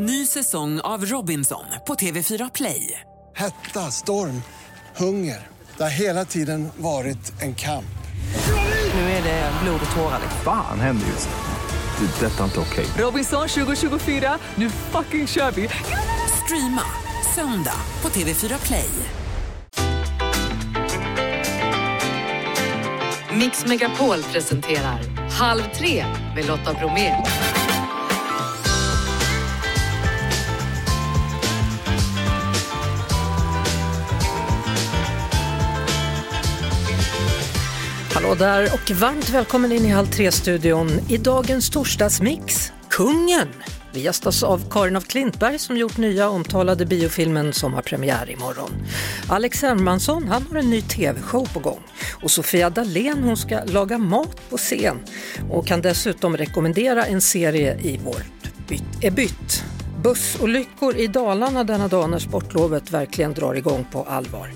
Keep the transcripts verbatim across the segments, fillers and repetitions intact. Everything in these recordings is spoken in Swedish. Ny säsong av Robinson på T V fyra Play. Hetta, storm, hunger. Det har hela tiden varit en kamp. Nu är det blod och tårar. Fan, händer just det. Detta är inte okej. Robinson tjugo tjugofyra, nu fucking kör vi. Streama söndag på T V fyra Play. Mix Megapol presenterar Halv tre med Lotta Bromé. Hallå där och varmt välkommen in i Halv tre-studion i dagens torsdagsmix. Kungen! Vi gästas av Karin af Klintberg som gjort nya omtalade biofilmen som har premiär imorgon. Alex Hermansson, han har en ny tv-show på gång. Och Sofia Dahlén, hon ska laga mat på scen. Och kan dessutom rekommendera en serie i vårt byt. Är bytt. Bussolyckor i Dalarna denna dag när sportlovet verkligen drar igång på allvar.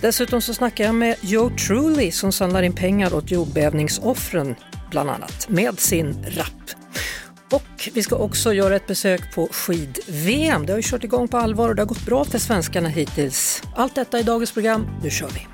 Dessutom så snackar jag med Yo Truly som samlar in pengar åt jordbävningsoffren bland annat med sin rap. Och vi ska också göra ett besök på Skid-V M. Det har ju kört igång på allvar och det har gått bra för svenskarna hittills. Allt detta i dagens program. Nu kör vi!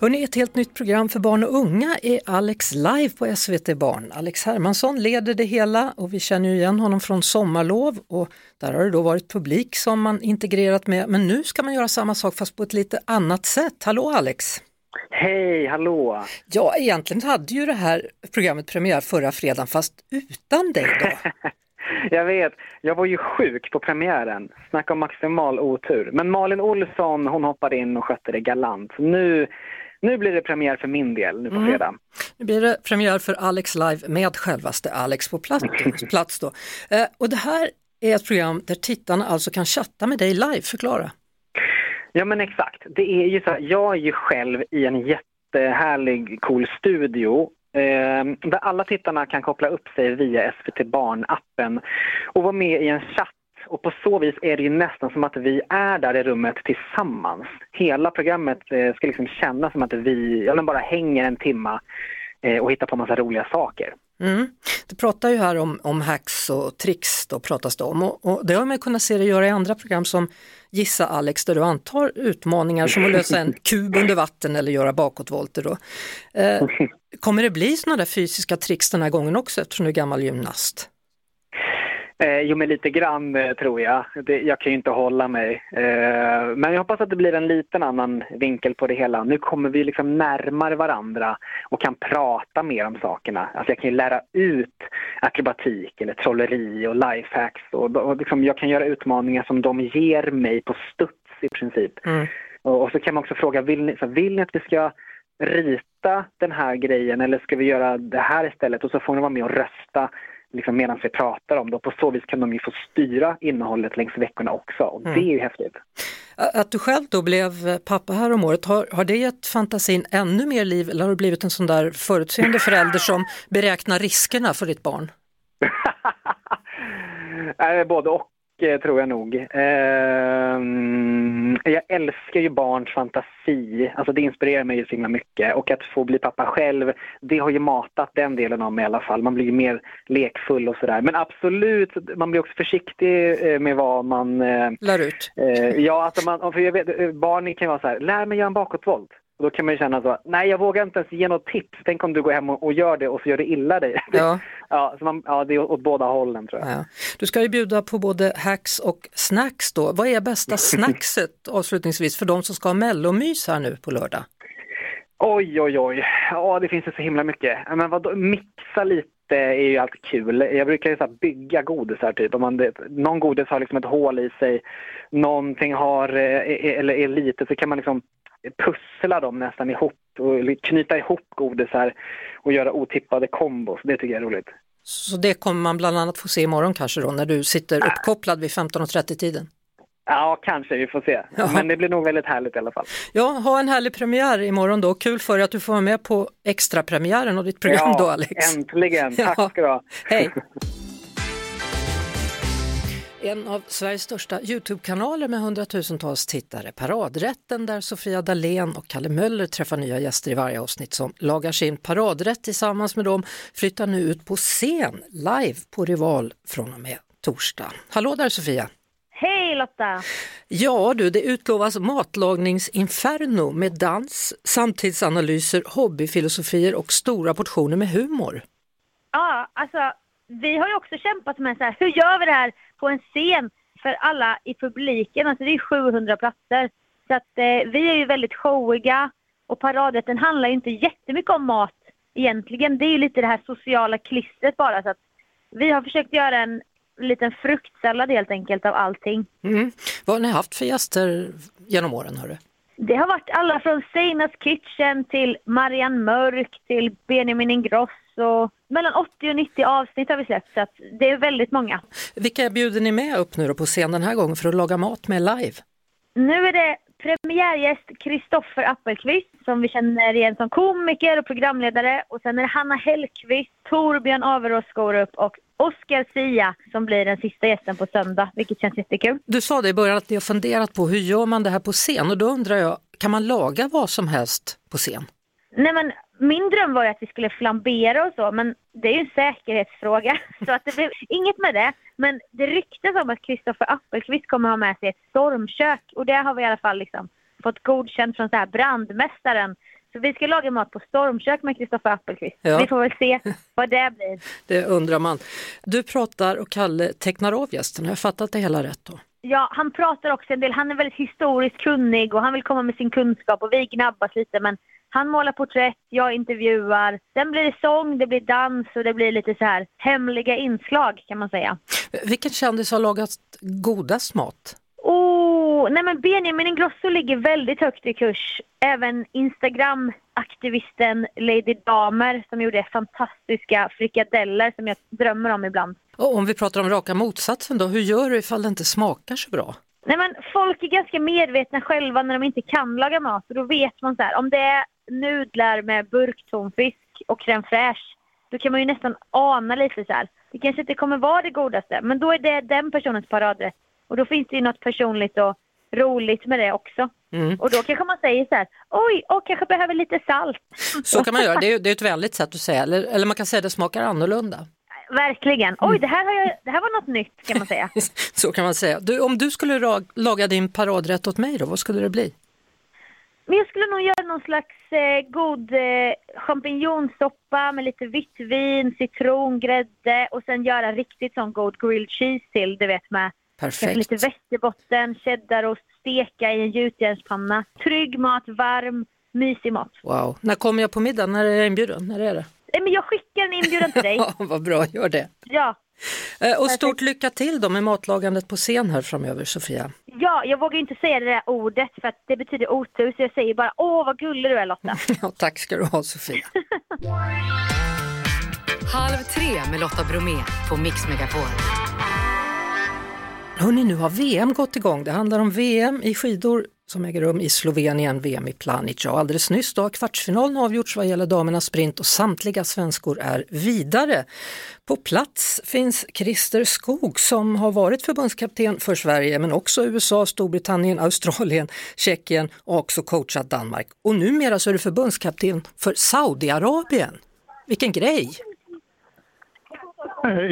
Hörrni, ett helt nytt program för barn och unga är Alex Live på S V T Barn. Alex Hermansson leder det hela och vi känner ju igen honom från sommarlov och där har det då varit publik som man integrerat med. Men nu ska man göra samma sak fast på ett lite annat sätt. Hallå Alex! Hej, hallå! Ja, egentligen hade ju det här programmet premiär förra fredagen fast utan dig då. Jag vet, jag var ju sjuk på premiären. Snacka om maximal otur. Men Malin Olsson, hon hoppade in och skötte det galant. Nu... Nu blir det premiär för min del, nu på fredag. Mm. Nu blir det premiär för Alex Live med självaste Alex på plats, plats då. Eh, och det här är ett program där tittarna alltså kan chatta med dig live, förklara. Ja men exakt, det är ju så här, jag är ju själv i en jättehärlig, cool studio eh, där alla tittarna kan koppla upp sig via S V T Barn-appen och vara med i en chatt. Och på så vis är det ju nästan som att vi är där i rummet tillsammans. Hela programmet ska liksom kännas som att vi ja, bara hänger en timma och hittar på massa roliga saker. Mm. Det pratar ju här om, om hacks och tricks då pratas det om. Och, och det har man kunnat se det göra i andra program som Gissa Alex där du antar utmaningar som att lösa en kub under vatten eller göra bakåtvolter då. Eh, kommer det bli sådana där fysiska tricks den här gången också eftersom du är gammal gymnast? Eh, jo men lite grann eh, tror jag. Det, jag kan ju inte hålla mig. Eh, men jag hoppas att det blir en liten annan vinkel på det hela. Nu kommer vi liksom närmare varandra och kan prata mer om sakerna. Alltså jag kan ju lära ut akrobatik eller trolleri och lifehacks. Och, och liksom jag kan göra utmaningar som de ger mig på studs i princip. Mm. Och, och så kan man också fråga, vill ni, så vill ni att vi ska rita den här grejen eller ska vi göra det här istället? Och så får ni vara med och rösta. Liksom medan vi pratar om det. På så vis kan de ju få styra innehållet längs veckorna också. Och mm. det är ju häftigt. Att du själv då blev pappa här om året, har, har det gett fantasin ännu mer liv? Eller har du blivit en sån där förutseende förälder som beräknar riskerna för ditt barn? Både och tror jag nog. Ehm, jag älskar ju barns fantasi. Alltså det inspirerar mig ju så himla mycket. Och att få bli pappa själv, det har ju matat den delen av mig i alla fall. Man blir ju mer lekfull och sådär. Men absolut, man blir också försiktig med vad man... Lär ut. Eh, ja, alltså man, för jag vet, barn kan ju vara så här, lär mig göra en bakåtvolt. Och då kan man ju känna så, nej jag vågar inte ens ge något tips. Tänk om du går hem och, och gör det och så gör det illa dig. Ja. Ja, så man, ja, det är åt båda hållen tror jag. Ja. Du ska ju bjuda på både hacks och snacks då. Vad är bästa snackset avslutningsvis för de som ska ha mellomys här nu på lördag? Oj, oj, oj. Ja, det finns ju så himla mycket. Men vadå, mixa lite. Det är ju alltid kul. Jag brukar ju så här bygga godis här typ. Om man, någon godis har liksom ett hål i sig, någonting har eller är lite, så kan man liksom pussla dem nästan ihop och knyta ihop godis här och göra otippade kombos. Det tycker jag är roligt. Så det kommer man bland annat få se imorgon kanske då när du sitter uppkopplad vid femton och trettio-tiden? Ja, kanske. Vi får se. Ja. Men det blir nog väldigt härligt i alla fall. Ja, ha en härlig premiär imorgon då. Kul för att du får vara med på extra premiären och ditt program ja, då, Alex. Äntligen. Ja. Tack ska du ha. Hej. en av Sveriges största YouTube-kanaler med hundratusentals tittare. Paradrätten, där Sofia Dahlén och Kalle Möller träffar nya gäster i varje avsnitt som lagar sin paradrätt tillsammans med dem, flyttar nu ut på scen live på Rival från och med torsdag. Hallå där Sofia! Hej Lotta! Ja du, det utlovas matlagningsinferno med dans, samtidsanalyser, hobbyfilosofier och stora portioner med humor. Ja, alltså vi har ju också kämpat med så här, hur gör vi det här på en scen för alla i publiken? Alltså det är sjuhundra platser. Så att eh, vi är ju väldigt showiga och paradrätten handlar ju inte jättemycket om mat egentligen. Det är ju lite det här sociala klistret bara. Så att vi har försökt göra en liten fruktsallad helt enkelt av allting. Mm. Vad har ni haft för gäster genom åren, hörru? Det har varit alla från Seinas Kitchen till Marianne Mörk till Benjamin Ingrosso. Mellan åttio och nittio avsnitt har vi släppt, så att det är väldigt många. Vilka bjuder ni med upp nu då på scen den här gången för att laga mat med live? Nu är det premiärgäst Kristoffer Appelqvist som vi känner igen som komiker och programledare. Och sen är det Hanna Hellqvist, Torbjörn Averås Skorup och Oskar Sia som blir den sista gästen på söndag, vilket känns jättekul. Du sa det i början att ni har funderat på hur gör man det här på scen, och då undrar jag, kan man laga vad som helst på scen? Nej men min dröm var ju att vi skulle flambera och så, men det är ju en säkerhetsfråga så att det blev inget med det. Men det ryktas om att Kristoffer Appelqvist kommer ha med sig ett stormkök, och det har vi i alla fall liksom fått godkänt från så här brandmästaren. Så vi ska laga mat på stormkök med Kristoffer Appelqvist. Ja. Vi får väl se vad det blir. Det undrar man. Du pratar och Kalle tecknar av gästerna. Jag har fattat det hela rätt då. Ja, han pratar också en del. Han är väldigt historiskt kunnig och han vill komma med sin kunskap. Och vi gnabbas lite, men han målar porträtt, jag intervjuar. Sen blir det sång, det blir dans och det blir lite så här hemliga inslag kan man säga. Vilken kändis har lagat godast mat? Oh, nej men Benjamin Ingrosso ligger väldigt högt i kurs. Även Instagram-aktivisten Lady Damer som gjorde fantastiska frikadeller som jag drömmer om ibland. Och om vi pratar om raka motsatsen då, hur gör du ifall det inte smakar så bra? Nej men folk är ganska medvetna själva när de inte kan laga mat. Och då vet man så här, om det är nudlar med burktonfisk och crème fraîche, då kan man ju nästan ana lite så här. Det kanske inte kommer vara det godaste, men då är det den personens paradrätt. Och då finns det ju något personligt och roligt med det också. Mm. Och då kanske man säger så här, oj, och kanske behöver lite salt. Så kan man göra, det är, det är ett väldigt sätt att säga. Eller, eller man kan säga att det smakar annorlunda. Verkligen. Oj, det här, har jag, det här var något nytt kan man säga. Så kan man säga. Du, om du skulle ra- laga din paradrätt åt mig då, vad skulle det bli? Men jag skulle nog göra någon slags eh, god eh, champinjonsoppa med lite vitt vin, citron, grädde. Och sen göra riktigt sån god grilled cheese till, du vet med. Perfekt. Lite västerbotten, cheddarost, steka i en gjutjärnspanna. Trygg mat, varm, mysig mat. Wow. När kommer jag på middag? När är jag inbjuden? När är det? Men jag skickar en inbjudan till dig. Ja, vad bra, gör det. Ja. Och stort lycka till då med matlagandet på scen här framöver, Sofia. Ja, jag vågar inte säga det där ordet för att det betyder otur. Så jag säger bara, åh vad gullig du är Lotta. Ja, tack ska du ha Sofia. Halv tre med Lotta Bromé på Mix Megapol. Hörrni, nu har V M gått igång. Det handlar om V M i skidor som äger rum i Slovenien, V M i Planica. Och alldeles nyss då har kvartsfinalen avgjorts vad gäller damernas sprint och samtliga svenskor är vidare. På plats finns Christer Skogh som har varit förbundskapten för Sverige men också U S A, Storbritannien, Australien, Tjeckien och också coachat Danmark. Och numera så är du förbundskapten för Saudiarabien. Vilken grej!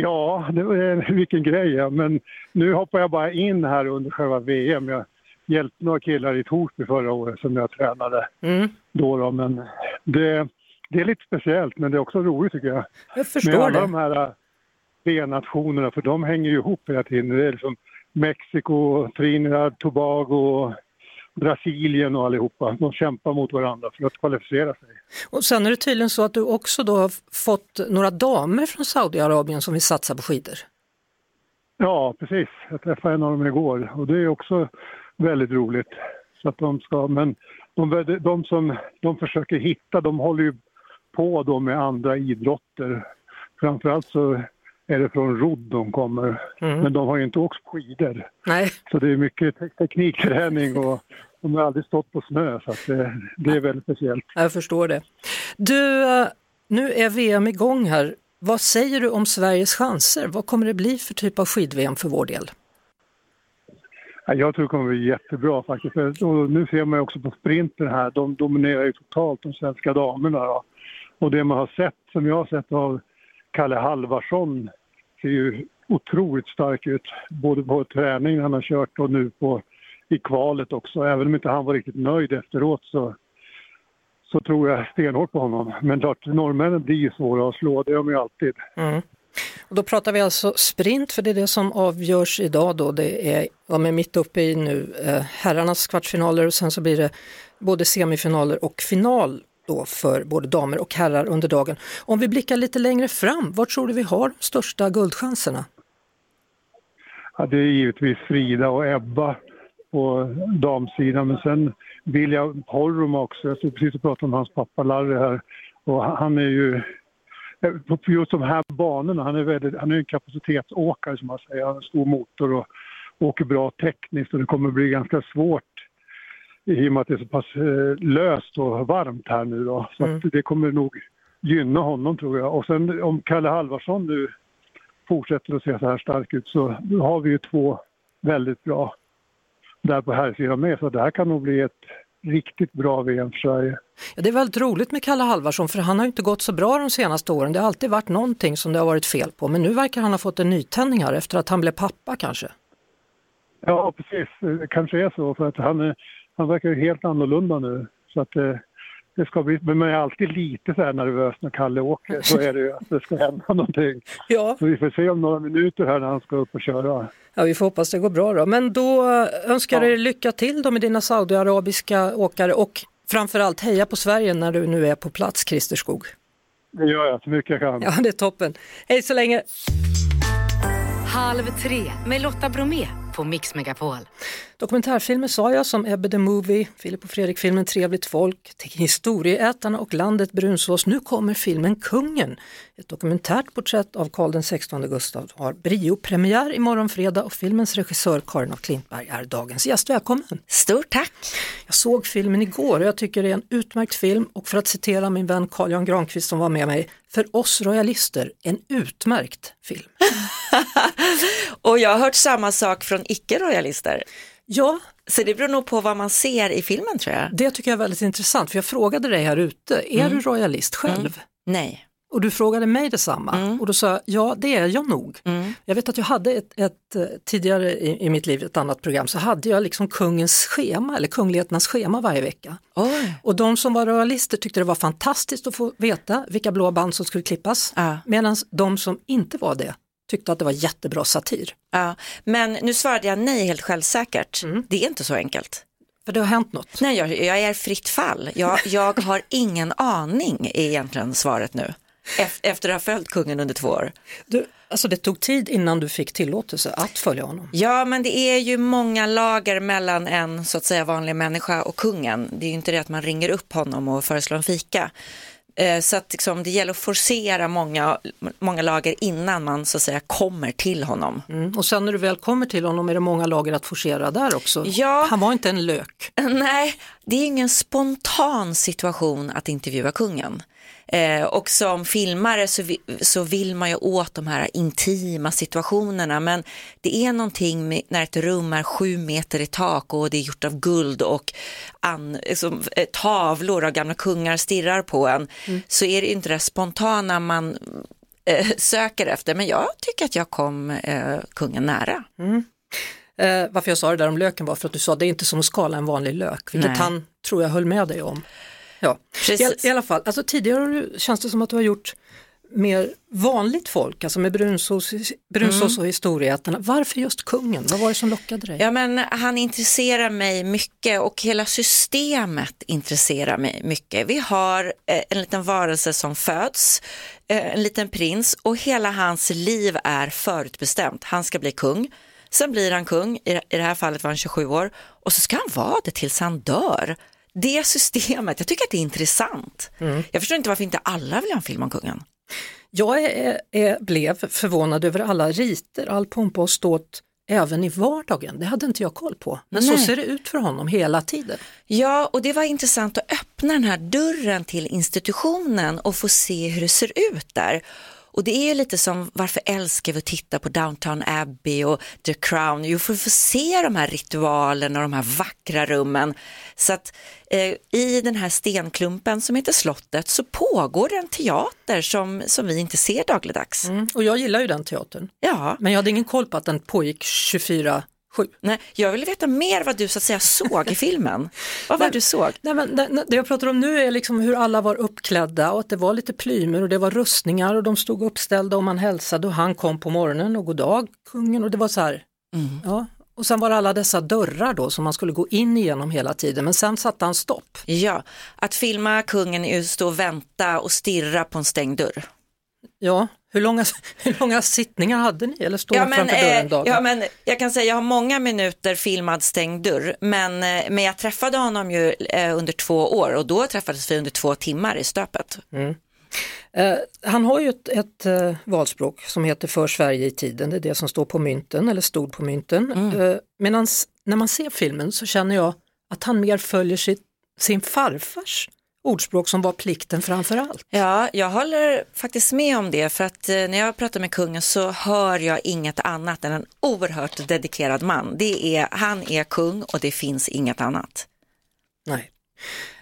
Ja, det är vilken grej. Ja. Men nu hoppar jag bara in här under själva V M. Jag hjälpte några killar i Torsby förra året som jag tränade. Mm. Då då, men det, det är lite speciellt, men det är också roligt tycker jag. Jag förstår med alla det. De här V-nationerna, för de hänger ju ihop hela tiden. Det är liksom Mexiko, Trinidad, Tobago, Brasilien och allihopa. De kämpar mot varandra för att kvalificera sig. Och sen är det tydligen så att du också då har fått några damer från Saudiarabien som vill satsa på skidor. Ja, precis. Jag träffade en av dem igår och det är också väldigt roligt. Så att de ska, men de, de som de försöker hitta, de håller ju på då med andra idrotter. Framförallt så är det från rodd de kommer. Mm. Men de har ju inte åkt skidor. Nej. Så det är mycket teknikträning och de har aldrig stått på snö. Så att det, det är väldigt speciellt. Jag förstår det. Du, nu är V M igång här. Vad säger du om Sveriges chanser? Vad kommer det bli för typ av skid-V M för vår del? Jag tror det kommer bli jättebra faktiskt. Och nu ser man också på sprinten här. De dominerar ju totalt de svenska damerna. Då. Och det man har sett, som jag har sett av Kalle Halvarsson, ser ju otroligt stark ut. Både på träning han har kört och nu på, i kvalet också. Även om inte han var riktigt nöjd efteråt så, så tror jag stenhårt på honom. Men klart, norrmännen blir ju svåra att slå. Det gör man ju alltid. Mm. Och då pratar vi alltså sprint, för det är det som avgörs idag då. Det är, de är mitt uppe i nu eh, herrarnas kvartsfinaler, och sen så blir det både semifinaler och final då för både damer och herrar under dagen. Om vi blickar lite längre fram, var tror du vi har de största guldchanserna? Ja, det är givetvis Frida och Ebba på damsidan, men sen William Horrum också. Jag stod precis och pratade om hans pappa Larry här, och han är ju på just de här banorna, han är, väldigt, han är en kapacitetsåkare som man säger. Han har en stor motor och åker bra tekniskt, och det kommer bli ganska svårt i och med att det är så pass löst och varmt här nu då. Så mm. att det kommer nog gynna honom tror jag. Och sen om Kalle Halvarsson nu fortsätter att se så här stark ut, så har vi ju två väldigt bra där på här sidan med. Så det här kan nog bli ett riktigt bra V M för Sverige. Ja, det är väldigt roligt med Kalle Halvarsson, för han har ju inte gått så bra de senaste åren. Det har alltid varit någonting som det har varit fel på, men nu verkar han ha fått en nytändning här efter att han blev pappa kanske. Ja, precis. Det kanske är så, för att han, han verkar ju helt annorlunda nu. Så att det, det ska bli, men man är alltid lite så här nervös när Kalle åker, så är det ju att det ska hända någonting. Ja. Så vi får se om några minuter här när han ska upp och köra. Ja, vi får hoppas det går bra då. Men då önskar ja. er lycka till då med dina saudiarabiska åkare, och framförallt heja på Sverige när du nu är på plats, Christer Skogh. Det gör jag så mycket jag kan. Ja, det är toppen. Hej så länge. Halv tre med Lotta Bromé på Mix Megapol. Dokumentärfilmer sa jag, som Ebbe the Movie, Filip och Fredrik-filmen Trevligt folk, Historieätarna och Landet brunsås. Nu kommer filmen Kungen, ett dokumentärt porträtt av Carl den sextonde Gustav, har brio-premiär imorgon fredag, och filmens regissör Karin af Klintberg är dagens gäst. Välkommen! Stort tack! Jag såg filmen igår och jag tycker det är en utmärkt film, och för att citera min vän Carl-Jan Granqvist som var med mig, för oss royalister en utmärkt film. Och jag har hört samma sak från icke-royalister. Ja. Så det beror nog på vad man ser i filmen tror jag. Det tycker jag är väldigt intressant, för jag frågade dig här ute, är mm. du royalist själv? Mm. Nej. Och du frågade mig detsamma. Mm. Och då sa jag, ja det är jag nog. Mm. Jag vet att jag hade ett, ett tidigare i, i mitt liv, ett annat program, så hade jag liksom kungens schema, eller kungligheternas schema varje vecka. Oj. Och de som var royalister tyckte det var fantastiskt att få veta vilka blå band som skulle klippas. Äh. Medan de som inte var det tyckte att det var jättebra satir. Ja, men nu svarade jag nej helt självsäkert. Mm. Det är inte så enkelt. För det har hänt något. Nej, jag, jag är fritt fall. Jag, jag har ingen aning egentligen svaret nu. Efter att ha följt kungen under två år. Du, alltså det tog tid innan du fick tillåtelse att följa honom. Ja, men det är ju många lager mellan en så att säga vanlig människa och kungen. Det är ju inte det att man ringer upp honom och föreslår en fika. Så att liksom, det gäller att forcera många, många lager innan man så att säga kommer till honom. Mm. Och sen när du väl kommer till honom är det många lager att forcera där också. Ja. Han var inte en lök. Nej, det är ingen spontan situation att intervjua kungen. Eh, och som filmare så, vi, så vill man ju åt de här intima situationerna, men det är någonting med, när ett rum är sju meter i tak och det är gjort av guld och an, liksom, tavlor av gamla kungar stirrar på en, mm. så är det inte det spontana man eh, söker efter, men jag tycker att jag kom eh, kungen nära. Mm. Eh, varför jag sa det där om löken var för att du sa det är inte som att skala en vanlig lök, vilket Nej. han tror jag höll med dig om. Ja, i, i alla fall. Alltså, tidigare känns det som att du har gjort mer vanligt folk, alltså med brunsås, brunsås och historieätarna. Varför just kungen? Vad var det som lockade dig? Ja, men han intresserar mig mycket, och hela systemet intresserar mig mycket. Vi har en liten varelse som föds, en liten prins, och hela hans liv är förutbestämt. Han ska bli kung. Sen blir han kung, i det här fallet var han tjugosju år, och så ska han vara det tills han dör. Det systemet, jag tycker att det är intressant. Mm. Jag förstår inte varför inte alla vill ha en film om kungen. Jag är, är, blev förvånad över alla riter, all pompa och ståt även i vardagen. Det hade inte jag koll på. Men Nej. så ser det ut för honom hela tiden. Ja, och det var intressant att öppna den här dörren till institutionen och få se hur det ser ut där. Och det är ju lite som, varför älskar vi att titta på Downton Abbey och The Crown? Jo, för att få se de här ritualerna och de här vackra rummen. Så att eh, i den här stenklumpen som heter Slottet så pågår det en teater som, som vi inte ser dagligdags. Mm, och jag gillar ju den teatern. Ja. Men jag hade ingen koll på att den pågick tjugofyra sju. Nej, jag vill veta mer vad du så att säga såg i filmen. Vad var nej, du såg? Nej, men, det, det jag pratar om nu är liksom hur alla var uppklädda och att det var lite plymer och det var rustningar och de stod uppställda och man hälsade och han kom på morgonen och god dag kungen och det var så här. Mm. Ja. Och sen var alla dessa dörrar då som man skulle gå in igenom hela tiden, men sen satte han stopp. Ja, att filma kungen är ju stå och vänta och stirra på en stängd dörr. Ja, hur långa, hur långa sittningar hade ni? Eller stod ja, men, framför dörren dagen? Ja, men jag kan säga jag har många minuter filmad stängd dörr. Men, men jag träffade honom ju eh, under två år och då träffades vi under två timmar i stöpet. Mm. Eh, han har ju ett, ett eh, valspråk som heter För Sverige i tiden. Det är det som står på mynten eller stod på mynten. Mm. Eh, medan när man ser filmen så känner jag att han mer följer sitt, sin farfars ordspråk som var plikten framför allt. Ja, jag håller faktiskt med om det, för att eh, när jag pratar med kungen så hör jag inget annat än en oerhört dedikerad man. Det är, han är kung och det finns inget annat. Nej.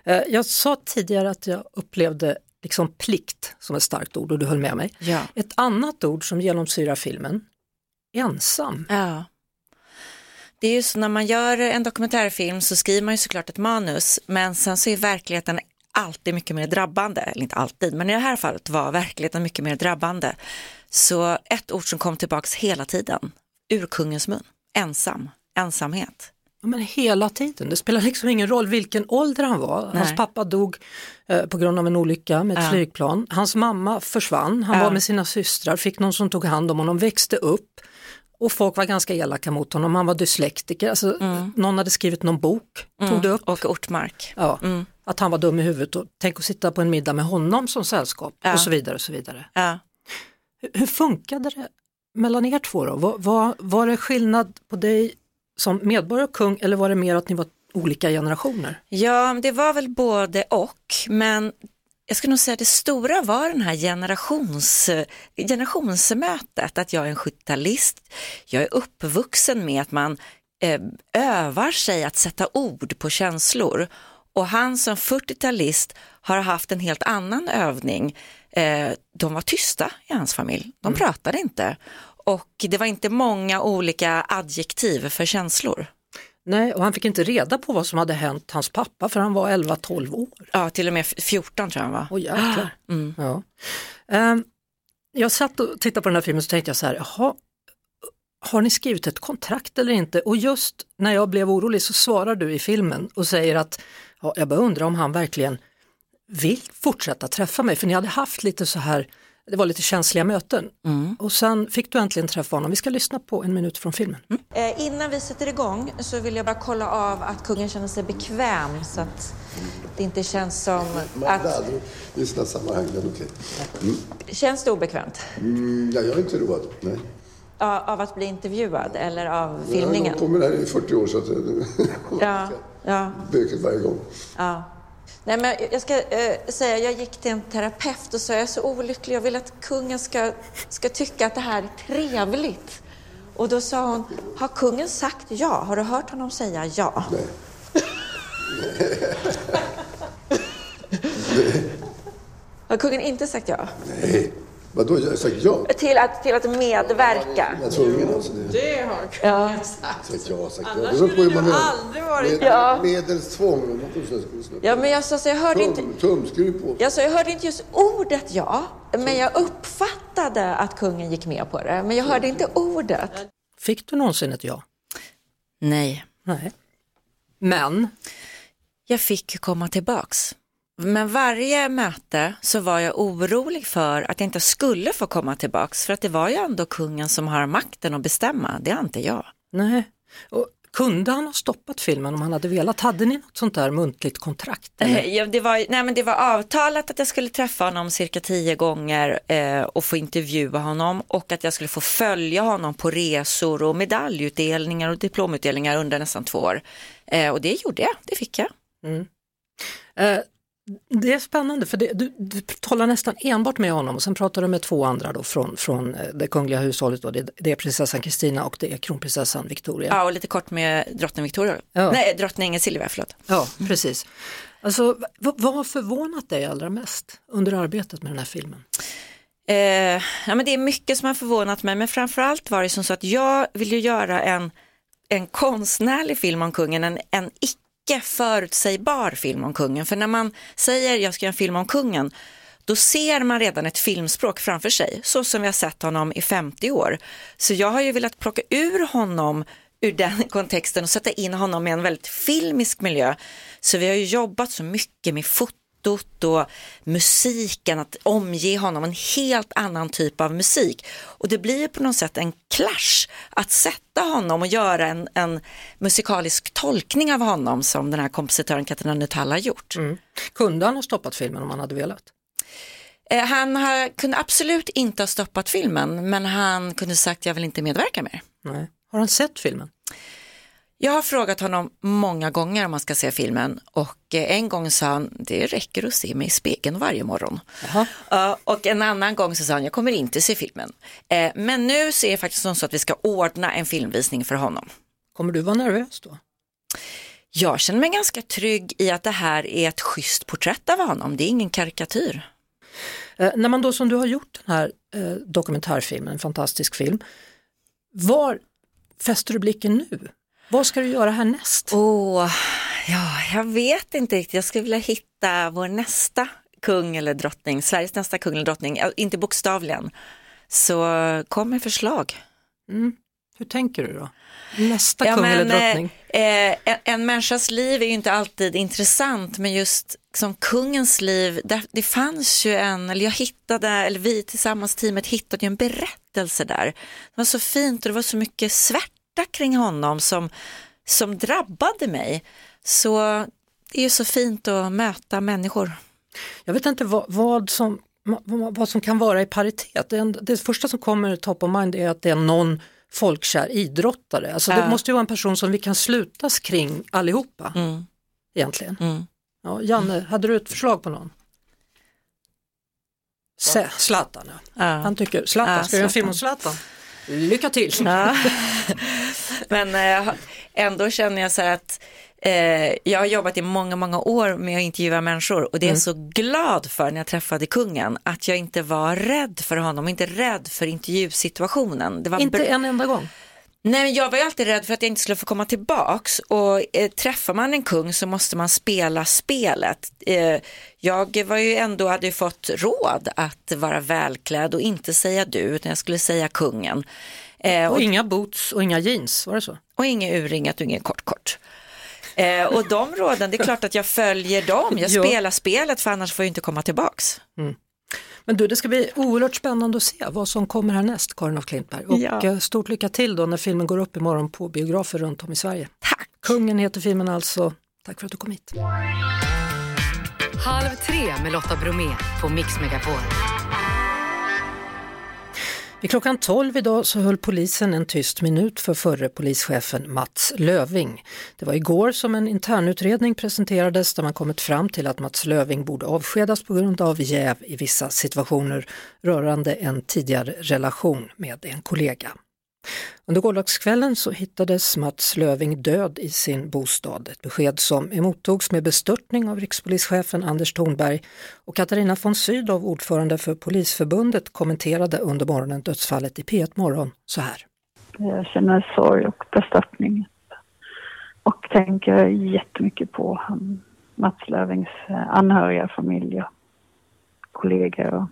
Eh, jag sa tidigare att jag upplevde liksom plikt som ett starkt ord och du höll med mig. Ja. Ett annat ord som genomsyrar filmen, ensam. Ja. Det är ju så när man gör en dokumentärfilm så skriver man ju såklart ett manus, men sen så är verkligheten alltid mycket mer drabbande, eller inte alltid, men i det här fallet var verkligheten mycket mer drabbande. Så ett ord som kom tillbaks hela tiden, ur kungens mun, ensam, ensamhet. Ja, men hela tiden, det spelar liksom ingen roll vilken ålder han var. Nej. Hans pappa dog eh, på grund av en olycka med ett ja. flygplan, hans mamma försvann, han ja. var med sina systrar, fick någon som tog hand om honom, växte upp. Och folk var ganska elaka mot honom, han var dyslektiker, alltså, mm. någon hade skrivit någon bok, mm. tog det upp. Och Ortmark. Ja, mm. att han var dum i huvudet och tänk att sitta på en middag med honom som sällskap ja. och så vidare och så vidare. Ja. Hur, hur funkade det mellan er två då? Var, var, var det skillnad på dig som medborgare och kung eller var det mer att ni var olika generationer? Ja, det var väl både och, men jag skulle nog säga att det stora var den här generations, generationsmötet. Att jag är en skyttalist. Jag är uppvuxen med att man eh, övar sig att sätta ord på känslor. Och han som fyrtiotalist har haft en helt annan övning. Eh, de var tysta i hans familj. De mm. pratade inte. Och det var inte många olika adjektiv för känslor. Nej, och han fick inte reda på vad som hade hänt hans pappa för han var elva tolv år. Ja, till och med fjorton tror jag va? Åh jäklar. Mm. Ja. Um, jag satt och tittade på den här filmen så tänkte jag så här, jaha, har ni skrivit ett kontrakt eller inte? Och just när jag blev orolig så svarar du i filmen och säger att ja, jag bara undrar om han verkligen vill fortsätta träffa mig. För ni hade haft lite så här, det var lite känsliga möten. Mm. Och sen fick du äntligen träffa honom. Vi ska lyssna på en minut från filmen. Mm. Eh, innan vi sätter igång så vill jag bara kolla av att kungen känner sig bekväm så att det inte känns som att... Just det sammanhang, det är okej. Känns det obekvämt? Mm, ja, jag är inte road, nej. Av att bli intervjuad eller av filmningen? Ja, de kommer här i fyrtio år så att ja, ja. Böket varje gång. Ja. Nej, men jag ska eh, säga, jag gick till en terapeut och sa jag är så olycklig, jag vill att kungen ska, ska tycka att det här är trevligt. Och då sa hon, har kungen sagt ja? Har du hört honom säga ja? Nej. Nej. Har kungen inte sagt ja? Nej. Vadå, jag har sagt ja? Till att, till att medverka. Jag tror ingen alltså det. Det har kungen ja. sagt. Jag har sagt ja. Annars skulle du aldrig varit... Med, ja. Medelstvång. Ja, men jag sa så jag hörde inte... Tumskruv på. Jag hörde inte just ordet ja, men jag uppfattade att kungen gick med på det. Men jag hörde inte ordet. Fick du någonsin ett ja? Nej. Nej. Men? Jag fick komma tillbaks. Men varje möte så var jag orolig för att jag inte skulle få komma tillbaks. För att det var ju ändå kungen som har makten att bestämma. Det är inte jag. Nej. Och kunde han ha stoppat filmen om han hade velat? Hade ni något sånt där muntligt kontrakt? Ja, det var, nej, men det var avtalat att jag skulle träffa honom cirka tio gånger eh, och få intervjua honom. Och att jag skulle få följa honom på resor och medaljutdelningar och diplomutdelningar under nästan två år. Eh, och det gjorde jag. Det fick jag. Mm. Eh, Det är spännande, för det, du, du talar nästan enbart med honom och sen pratar du med två andra då från, från det kungliga hushållet. Då. Det, det är prinsessan Kristina och det är kronprinsessan Victoria. Ja, och lite kort med drottning Victoria. Ja. Nej, drottning Silvia, förlåt. Ja, precis. Alltså, v- vad har förvånat dig allra mest under arbetet med den här filmen? Eh, ja, men det är mycket som har förvånat mig, men framförallt var det som så att jag vill ju göra en, en konstnärlig film om kungen, en, en icke förutsägbar film om kungen. För när man säger jag ska göra en film om kungen, då ser man redan ett filmspråk framför sig, så som vi har sett honom i femtio år. Så jag har ju velat plocka ur honom ur den kontexten och sätta in honom i en väldigt filmisk miljö. Så vi har ju jobbat så mycket med fotot och musiken, att omge honom en helt annan typ av musik. Och det blir på något sätt en clash att sätta honom och göra en, en musikalisk tolkning av honom som den här kompositören Katarina Nuttall har gjort. Mm. Kunde han ha stoppat filmen om han hade velat? Eh, han har, kunde absolut inte ha stoppat filmen, men han kunde sagt jag vill inte medverka mer. Nej. Har han sett filmen? Jag har frågat honom många gånger om man ska se filmen, och en gång sa han, det räcker att se mig i spegeln varje morgon. Uh, och en annan gång så sa han, jag kommer inte se filmen. Uh, men nu så är det faktiskt så att vi ska ordna en filmvisning för honom. Kommer du vara nervös då? Jag känner mig ganska trygg i att det här är ett schysst porträtt av honom, det är ingen karikatyr. Uh, när man då, som du har gjort den här uh, dokumentärfilmen, en fantastisk film, var fäster du blicken nu? Vad ska du göra härnäst? Oh, ja, jag vet inte riktigt. Jag skulle vilja hitta vår nästa kung eller drottning. Sveriges nästa kung eller drottning. Inte bokstavligen. Så kom med förslag. Mm. Hur tänker du då? Nästa ja, kung men, eller drottning? Eh, en, en människas liv är ju inte alltid intressant. Men just som kungens liv, där, det fanns ju en, eller jag hittade, eller vi tillsammans teamet hittade ju en berättelse där. Det var så fint och det var så mycket svärt kring honom som, som drabbade mig. Så det är ju så fint att möta människor. Jag vet inte vad, vad, som, vad som kan vara i paritet. Det, det första som kommer top of mind är att det är någon folkkär idrottare. Alltså det äh. måste ju vara en person som vi kan slutas kring allihopa. Mm. Egentligen. Mm. Ja, Janne, hade du ett förslag på någon? Ja. Zlatan. Ja. Äh. Han tycker, Zlatan, äh, ska jag göra en film om Zlatan? Lycka till! Ja. Men eh, ändå känner jag så här att eh, jag har jobbat i många, många år med att intervjua människor, och det är mm. så glad för när jag träffade kungen att jag inte var rädd för honom, inte rädd för intervjusituationen. Det var inte br- en enda gång? Nej, men jag var ju alltid rädd för att jag inte skulle få komma tillbaks, och eh, träffar man en kung så måste man spela spelet. Eh, jag var ju ändå, hade ju fått råd att vara välklädd och inte säga du, utan jag skulle säga kungen. Eh, och, och inga boots och inga jeans, var det så? Och inga urringat och inga kortkort. Eh, och de råden, det är klart att jag följer dem. Jag spelar spelet, för annars får jag inte komma tillbaks. Mm. Men du, det ska bli oerhört spännande att se vad som kommer härnäst, Karin af Klintberg. Och ja. Stort lycka till då när filmen går upp imorgon på biografer runt om i Sverige. Tack! Kungen heter filmen alltså. Tack för att du kom hit. Halv tre med Lotta Bromé på Mix Megapol. Vid klockan tolv idag så höll polisen en tyst minut för förre polischefen Mats Löfving. Det var igår som en internutredning presenterades där man kommit fram till att Mats Löfving borde avskedas på grund av jäv i vissa situationer rörande en tidigare relation med en kollega. Under gårdagskvällen så hittades Mats Löfving död i sin bostad. Ett besked som emottogs med bestörtning av rikspolischefen Anders Thornberg, och Katarina von Sydow, ordförande för Polisförbundet, kommenterade under morgonen dödsfallet i P ett Morgon så här. Jag känner sorg och bestörtning och tänker jättemycket på Mats Löfvings anhöriga, familj och kollegor och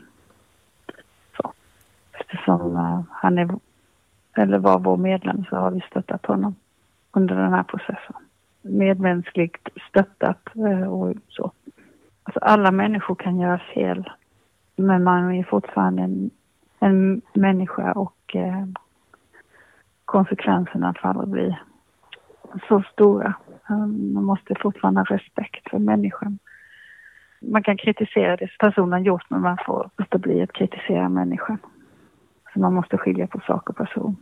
så. Eftersom han är eller var vår medlem så har vi stöttat honom under den här processen. Medmänskligt stöttat och så. Alltså alla människor kan göra fel, men man är fortfarande en, en människa, och eh, konsekvenserna faller blir så stora. Man måste fortfarande ha respekt för människan. Man kan kritisera det personen gjort, men man får inte bli att kritisera människan. Så man måste skilja på sak och person.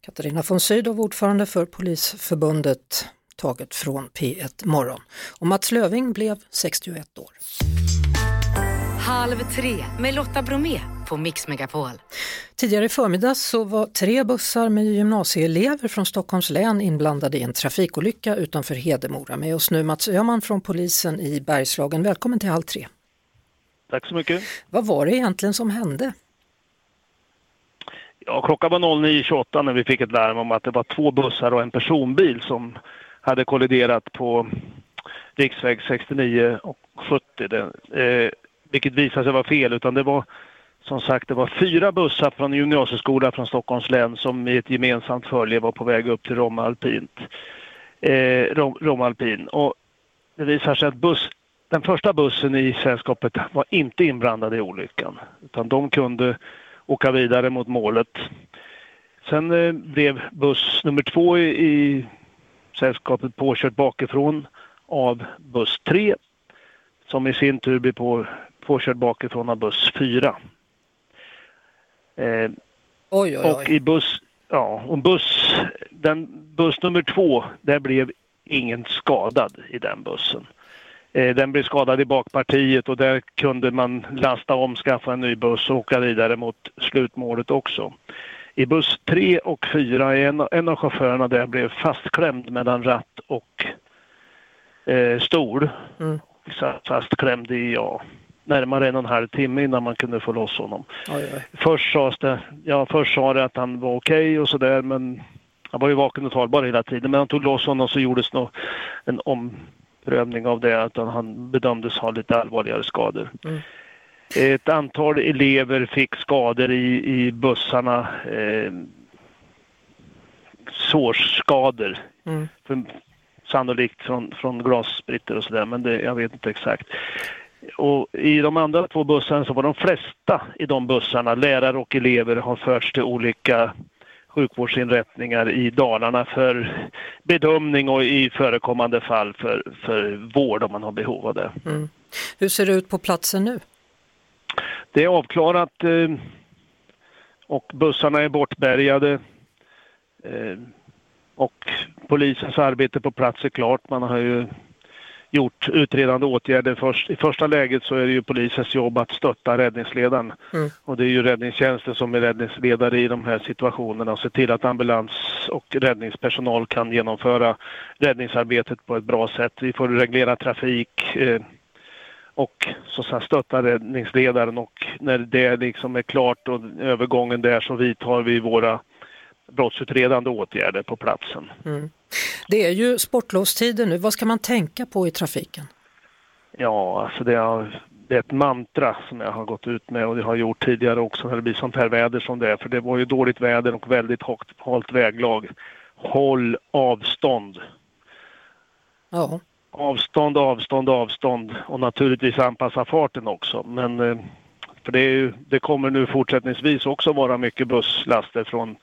Katarina von Sydow, ordförande för Polisförbundet. taget från P ett Morgon. Och Mats Löfving blev sextioett år. Halv tre med Lotta Bromé på Mix Megapol. Tidigare i förmiddags så var tre bussar med gymnasieelever från Stockholms län inblandade i en trafikolycka utanför Hedemora. Med oss nu Mats Öhman från polisen i Bergslagen. Välkommen till Halv tre. Tack så mycket. Vad var det egentligen som hände? Ja, klockan var noll nio tjugoåtta när vi fick ett larm om att det var två bussar och en personbil som hade kolliderat på riksväg sextionio och sjuttio. Eh, vilket visade sig vara fel, utan det var som sagt det var fyra bussar från en gymnasieskola från Stockholms län som i ett gemensamt följe var på väg upp till Romalpint. Eh, Rom, Romalpint. Och det visade sig att buss, den första bussen i sällskapet var inte inblandad i olyckan, utan de kunde åka vidare mot målet. Sen eh, blev buss nummer två i, i sällskapet påkört bakifrån av buss tre, som i sin tur blev på, påkörd bakifrån av buss fyra. Eh, oj, oj, oj. Och i buss, ja, och buss, den, buss nummer två, där blev ingen skadad i den bussen. Eh, den blev skadad i bakpartiet och där kunde man lasta om, skaffa en ny buss och åka vidare mot slutmålet också. I buss tre och fyra, en, en av chaufförerna där blev fastklämd mellan ratt och eh, stol. Mm. Fastklämd i ja, närmare en och en halv timme innan man kunde få loss honom. Oj, oj. Först, sades det, ja, först sa det att han var okej och sådär, men han var ju vaken och talbar hela tiden. Men han tog loss honom och så gjordes nog en omprövning av det, att han bedömdes ha lite allvarligare skador. Mm. Ett antal elever fick skador i, i bussarna, eh, sårsskador. Mm. För, sannolikt från, från glasspritter och sådär, men det, jag vet inte exakt. Och i de andra två bussarna så var de flesta i de bussarna, lärare och elever, har förts till olika sjukvårdsinrättningar i Dalarna för bedömning och i förekommande fall för, för vård om man har behov av det. Mm. Hur ser det ut på platsen nu? Det är avklarat och bussarna är bortbärgade. Och polisens arbete på plats är klart. Man har ju gjort utredande åtgärder. Först, i första läget så är det ju polisens jobb att stötta räddningsledaren. Mm. Och det är ju räddningstjänsten som är räddningsledare i de här situationerna och se till att ambulans och räddningspersonal kan genomföra räddningsarbetet på ett bra sätt. Vi får reglera trafik eh, och så så stötta räddningsledaren, och när det liksom är klart och övergången där så vidtar vi våra brottsutredande åtgärder på platsen. Mm. Det är ju sportlovstider nu. Vad ska man tänka på i trafiken? Ja, alltså det är, det är ett mantra som jag har gått ut med och det har jag gjort tidigare också när det blir sånt här väder som det är. För det var ju dåligt väder och väldigt halt väglag. Håll avstånd. Ja. Avstånd, avstånd, avstånd och naturligtvis anpassa farten också. Men för det, är ju, det kommer nu fortsättningsvis också vara mycket busslaster från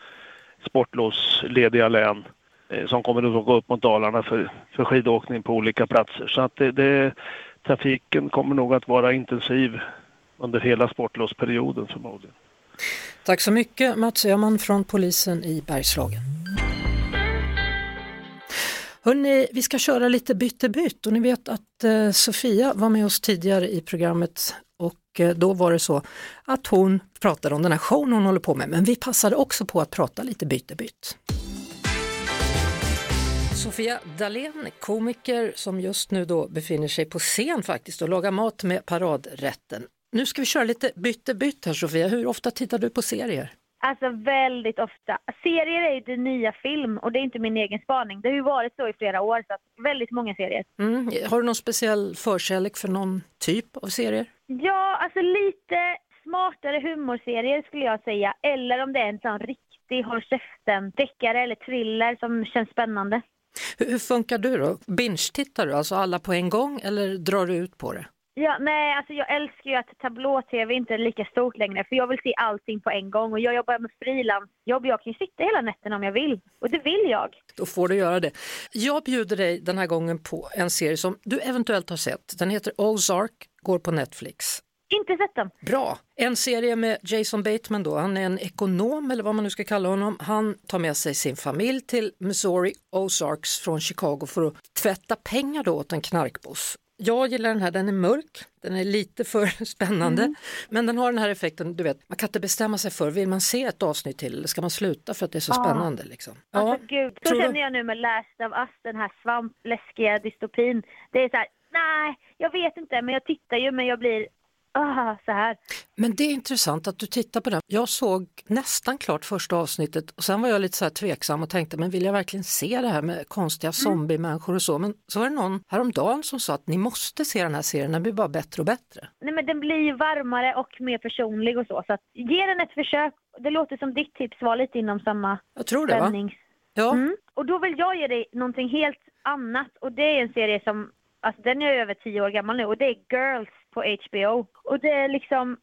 sportlåslediga län eh, som kommer att gå upp mot Dalarna för, för skidåkning på olika platser. Så att det, det, trafiken kommer nog att vara intensiv under hela sportlåsperioden förmodligen. Tack så mycket Mats Öhman från polisen i Bergslagen. Hörrni, vi ska köra lite byttebytt och ni vet att eh, Sofia var med oss tidigare i programmet. Och då var det så att hon pratade om den här showen hon håller på med. Men vi passade också på att prata lite bytebytt. Sofia Dahlén, komiker som just nu då befinner sig på scen faktiskt och lagar mat med Paradrätten. Nu ska vi köra lite bytebytt här Sofia. Hur ofta tittar du på serier? Alltså väldigt ofta. Serier är ju det nya film och det är inte min egen spaning. Det har ju varit så i flera år, så väldigt många serier. Mm. Har du någon speciell förkärlek för någon typ av serier? Ja, alltså lite smartare humorserier skulle jag säga. Eller om det är en sån riktig håll käften, deckare eller thriller som känns spännande. Hur, hur funkar du då? Binge-tittar du alltså alla på en gång eller drar du ut på det? Ja, nej, alltså jag älskar ju att tablå-tv inte är lika stort längre, för jag vill se allting på en gång och jag jobbar med frilansjobb. Jag kan ju sitta hela natten om jag vill, och det vill jag. Då får du göra det. Jag bjuder dig den här gången på en serie som du eventuellt har sett. Den heter Ozark, går på Netflix. Inte sett dem. Bra. En serie med Jason Bateman då. Han är en ekonom eller vad man nu ska kalla honom. Han tar med sig sin familj till Missouri Ozarks från Chicago för att tvätta pengar då åt en knarkboss. Jag gillar den här, den är mörk, den är lite för spännande. Mm. Men den har den här effekten, du vet, man kan inte bestämma sig för, vill man se ett avsnitt till eller ska man sluta för att det är så ja. spännande liksom. Ja. Alltså gud, så känner jag nu med Last of Us, den här svampläskiga dystopin. Det är så här, nej, jag vet inte, men jag tittar ju, men jag blir... Aha, så här. Men det är intressant att du tittar på den. Jag såg nästan klart första avsnittet och sen var jag lite så här tveksam och tänkte, men vill jag verkligen se det här med konstiga zombie-människor och så? Men så var det någon häromdagen som sa att ni måste se den här serien, den blir bara bättre och bättre. Nej, men den blir varmare och mer personlig och så. Så att, ge den ett försök. Det låter som ditt tips var lite inom samma jag tror det, spänning. Va? Ja. Mm. Och då vill jag ge dig någonting helt annat och det är en serie som, alltså den är över tio år gammal nu och det är Girls på H B O. Och det är liksom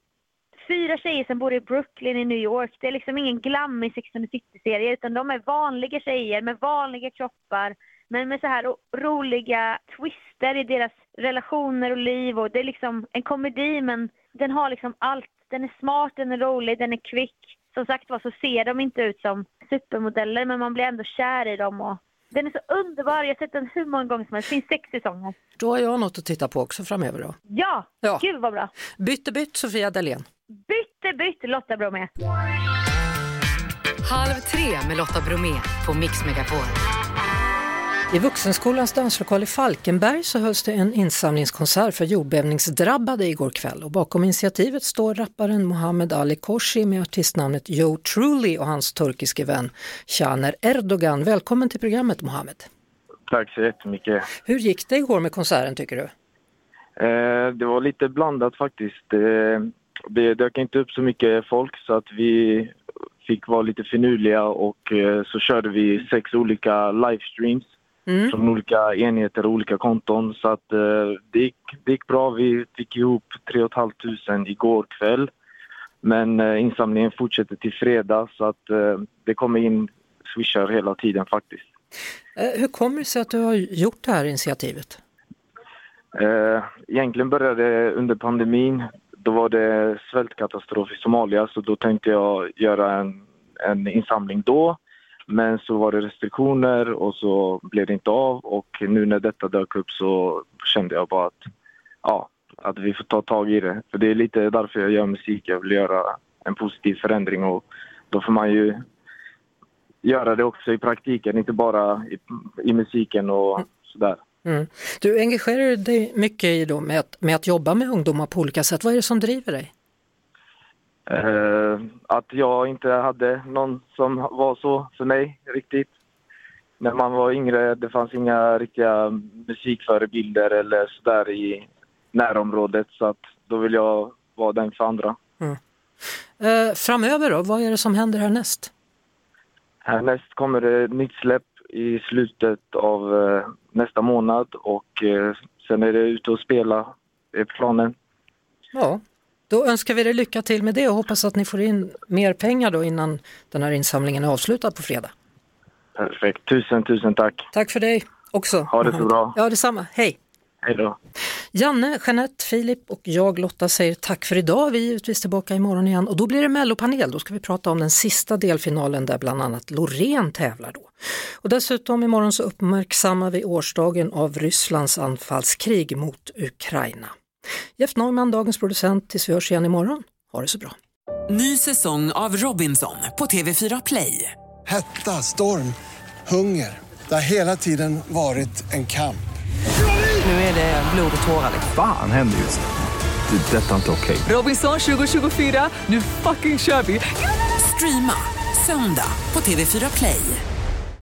fyra tjejer som bor i Brooklyn i New York. Det är liksom ingen glam i Sex and the City-serie utan de är vanliga tjejer med vanliga kroppar. Men med så här roliga twister i deras relationer och liv. Och det är liksom en komedi men den har liksom allt. Den är smart, den är rolig, den är kvick. Som sagt var så ser de inte ut som supermodeller men man blir ändå kär i dem och... Den är så underbar, jag har sett den hur många gånger som helst, det finns sex säsonger. Då har jag något att titta på också framöver då. Ja, ja. Gud vad bra. Bytte bytt Sofia Dahlén. Bytte bytt Lotta Bromé. Halv tre med Lotta Bromé på Mix Megapol. I Vuxenskolans danslokal i Falkenberg så hölls det en insamlingskonsert för jordbävningsdrabbade igår kväll. Och bakom initiativet står rapparen Mohamed Ali Korsi med artistnamnet Yo Truly och hans turkiske vän Caner Erdogan. Välkommen till programmet Mohamed. Tack så jättemycket. Hur gick det igår med konserten tycker du? Eh, det var lite blandat faktiskt. Eh, det dök inte upp så mycket folk så att vi fick vara lite finurliga och eh, så körde vi sex olika livestreams. Mm. Från olika enheter och olika konton. Så att, eh, det, gick, det gick bra. Vi fick ihop tre och ett halvt tusen igår kväll. Men eh, insamlingen fortsätter till fredag. Så att eh, det kommer in swishar hela tiden faktiskt. Eh, hur kommer det sig att du har gjort det här initiativet? Eh, egentligen började det under pandemin. Då var det svältkatastrof i Somalia. Så då tänkte jag göra en, en insamling då. Men så var det restriktioner och så blev det inte av. Och nu när detta dök upp så kände jag bara att, ja, att vi får ta tag i det. För det är lite därför jag gör musik. Jag vill göra en positiv förändring och då får man ju göra det också i praktiken. Inte bara i, i musiken och sådär. Mm. Du engagerar dig mycket i då med, att, med att jobba med ungdomar på olika sätt. Vad är det som driver dig? Uh, att jag inte hade någon som var så för mig riktigt. När man var yngre det fanns inga riktiga musikförebilder eller sådär i närområdet så att då vill jag vara den för andra. Mm. Uh, framöver då, vad är det som händer härnäst? Härnäst kommer det nytt släpp i slutet av uh, nästa månad och uh, sen är det ute och spela i planen. Ja. Då önskar vi dig lycka till med det och hoppas att ni får in mer pengar då innan den här insamlingen är avslutad på fredag. Perfekt. Tusen, tusen tack. Tack för dig också. Ha det så bra. Ja, detsamma. Hej. Hej då. Janne, Jeanette, Filip och jag Lotta säger tack för idag. Vi är givetvis tillbaka imorgon igen och då blir det mellopanel. Då ska vi prata om den sista delfinalen där bland annat Loreen tävlar då. Och dessutom imorgon så uppmärksammar vi årsdagen av Rysslands anfallskrig mot Ukraina. Jeff Norman, dagens producent, tills vi hörs igen imorgon. Ha det så bra. Ny säsong av Robinson på T V fyra Play. Hetta, storm, hunger. Det har hela tiden varit en kamp. Nu är det blod och tårar. Fan händer just det. Det är detta inte okej. Robinson tjugo tjugofyra, nu fucking kör vi. Streama söndag på T V fyra Play.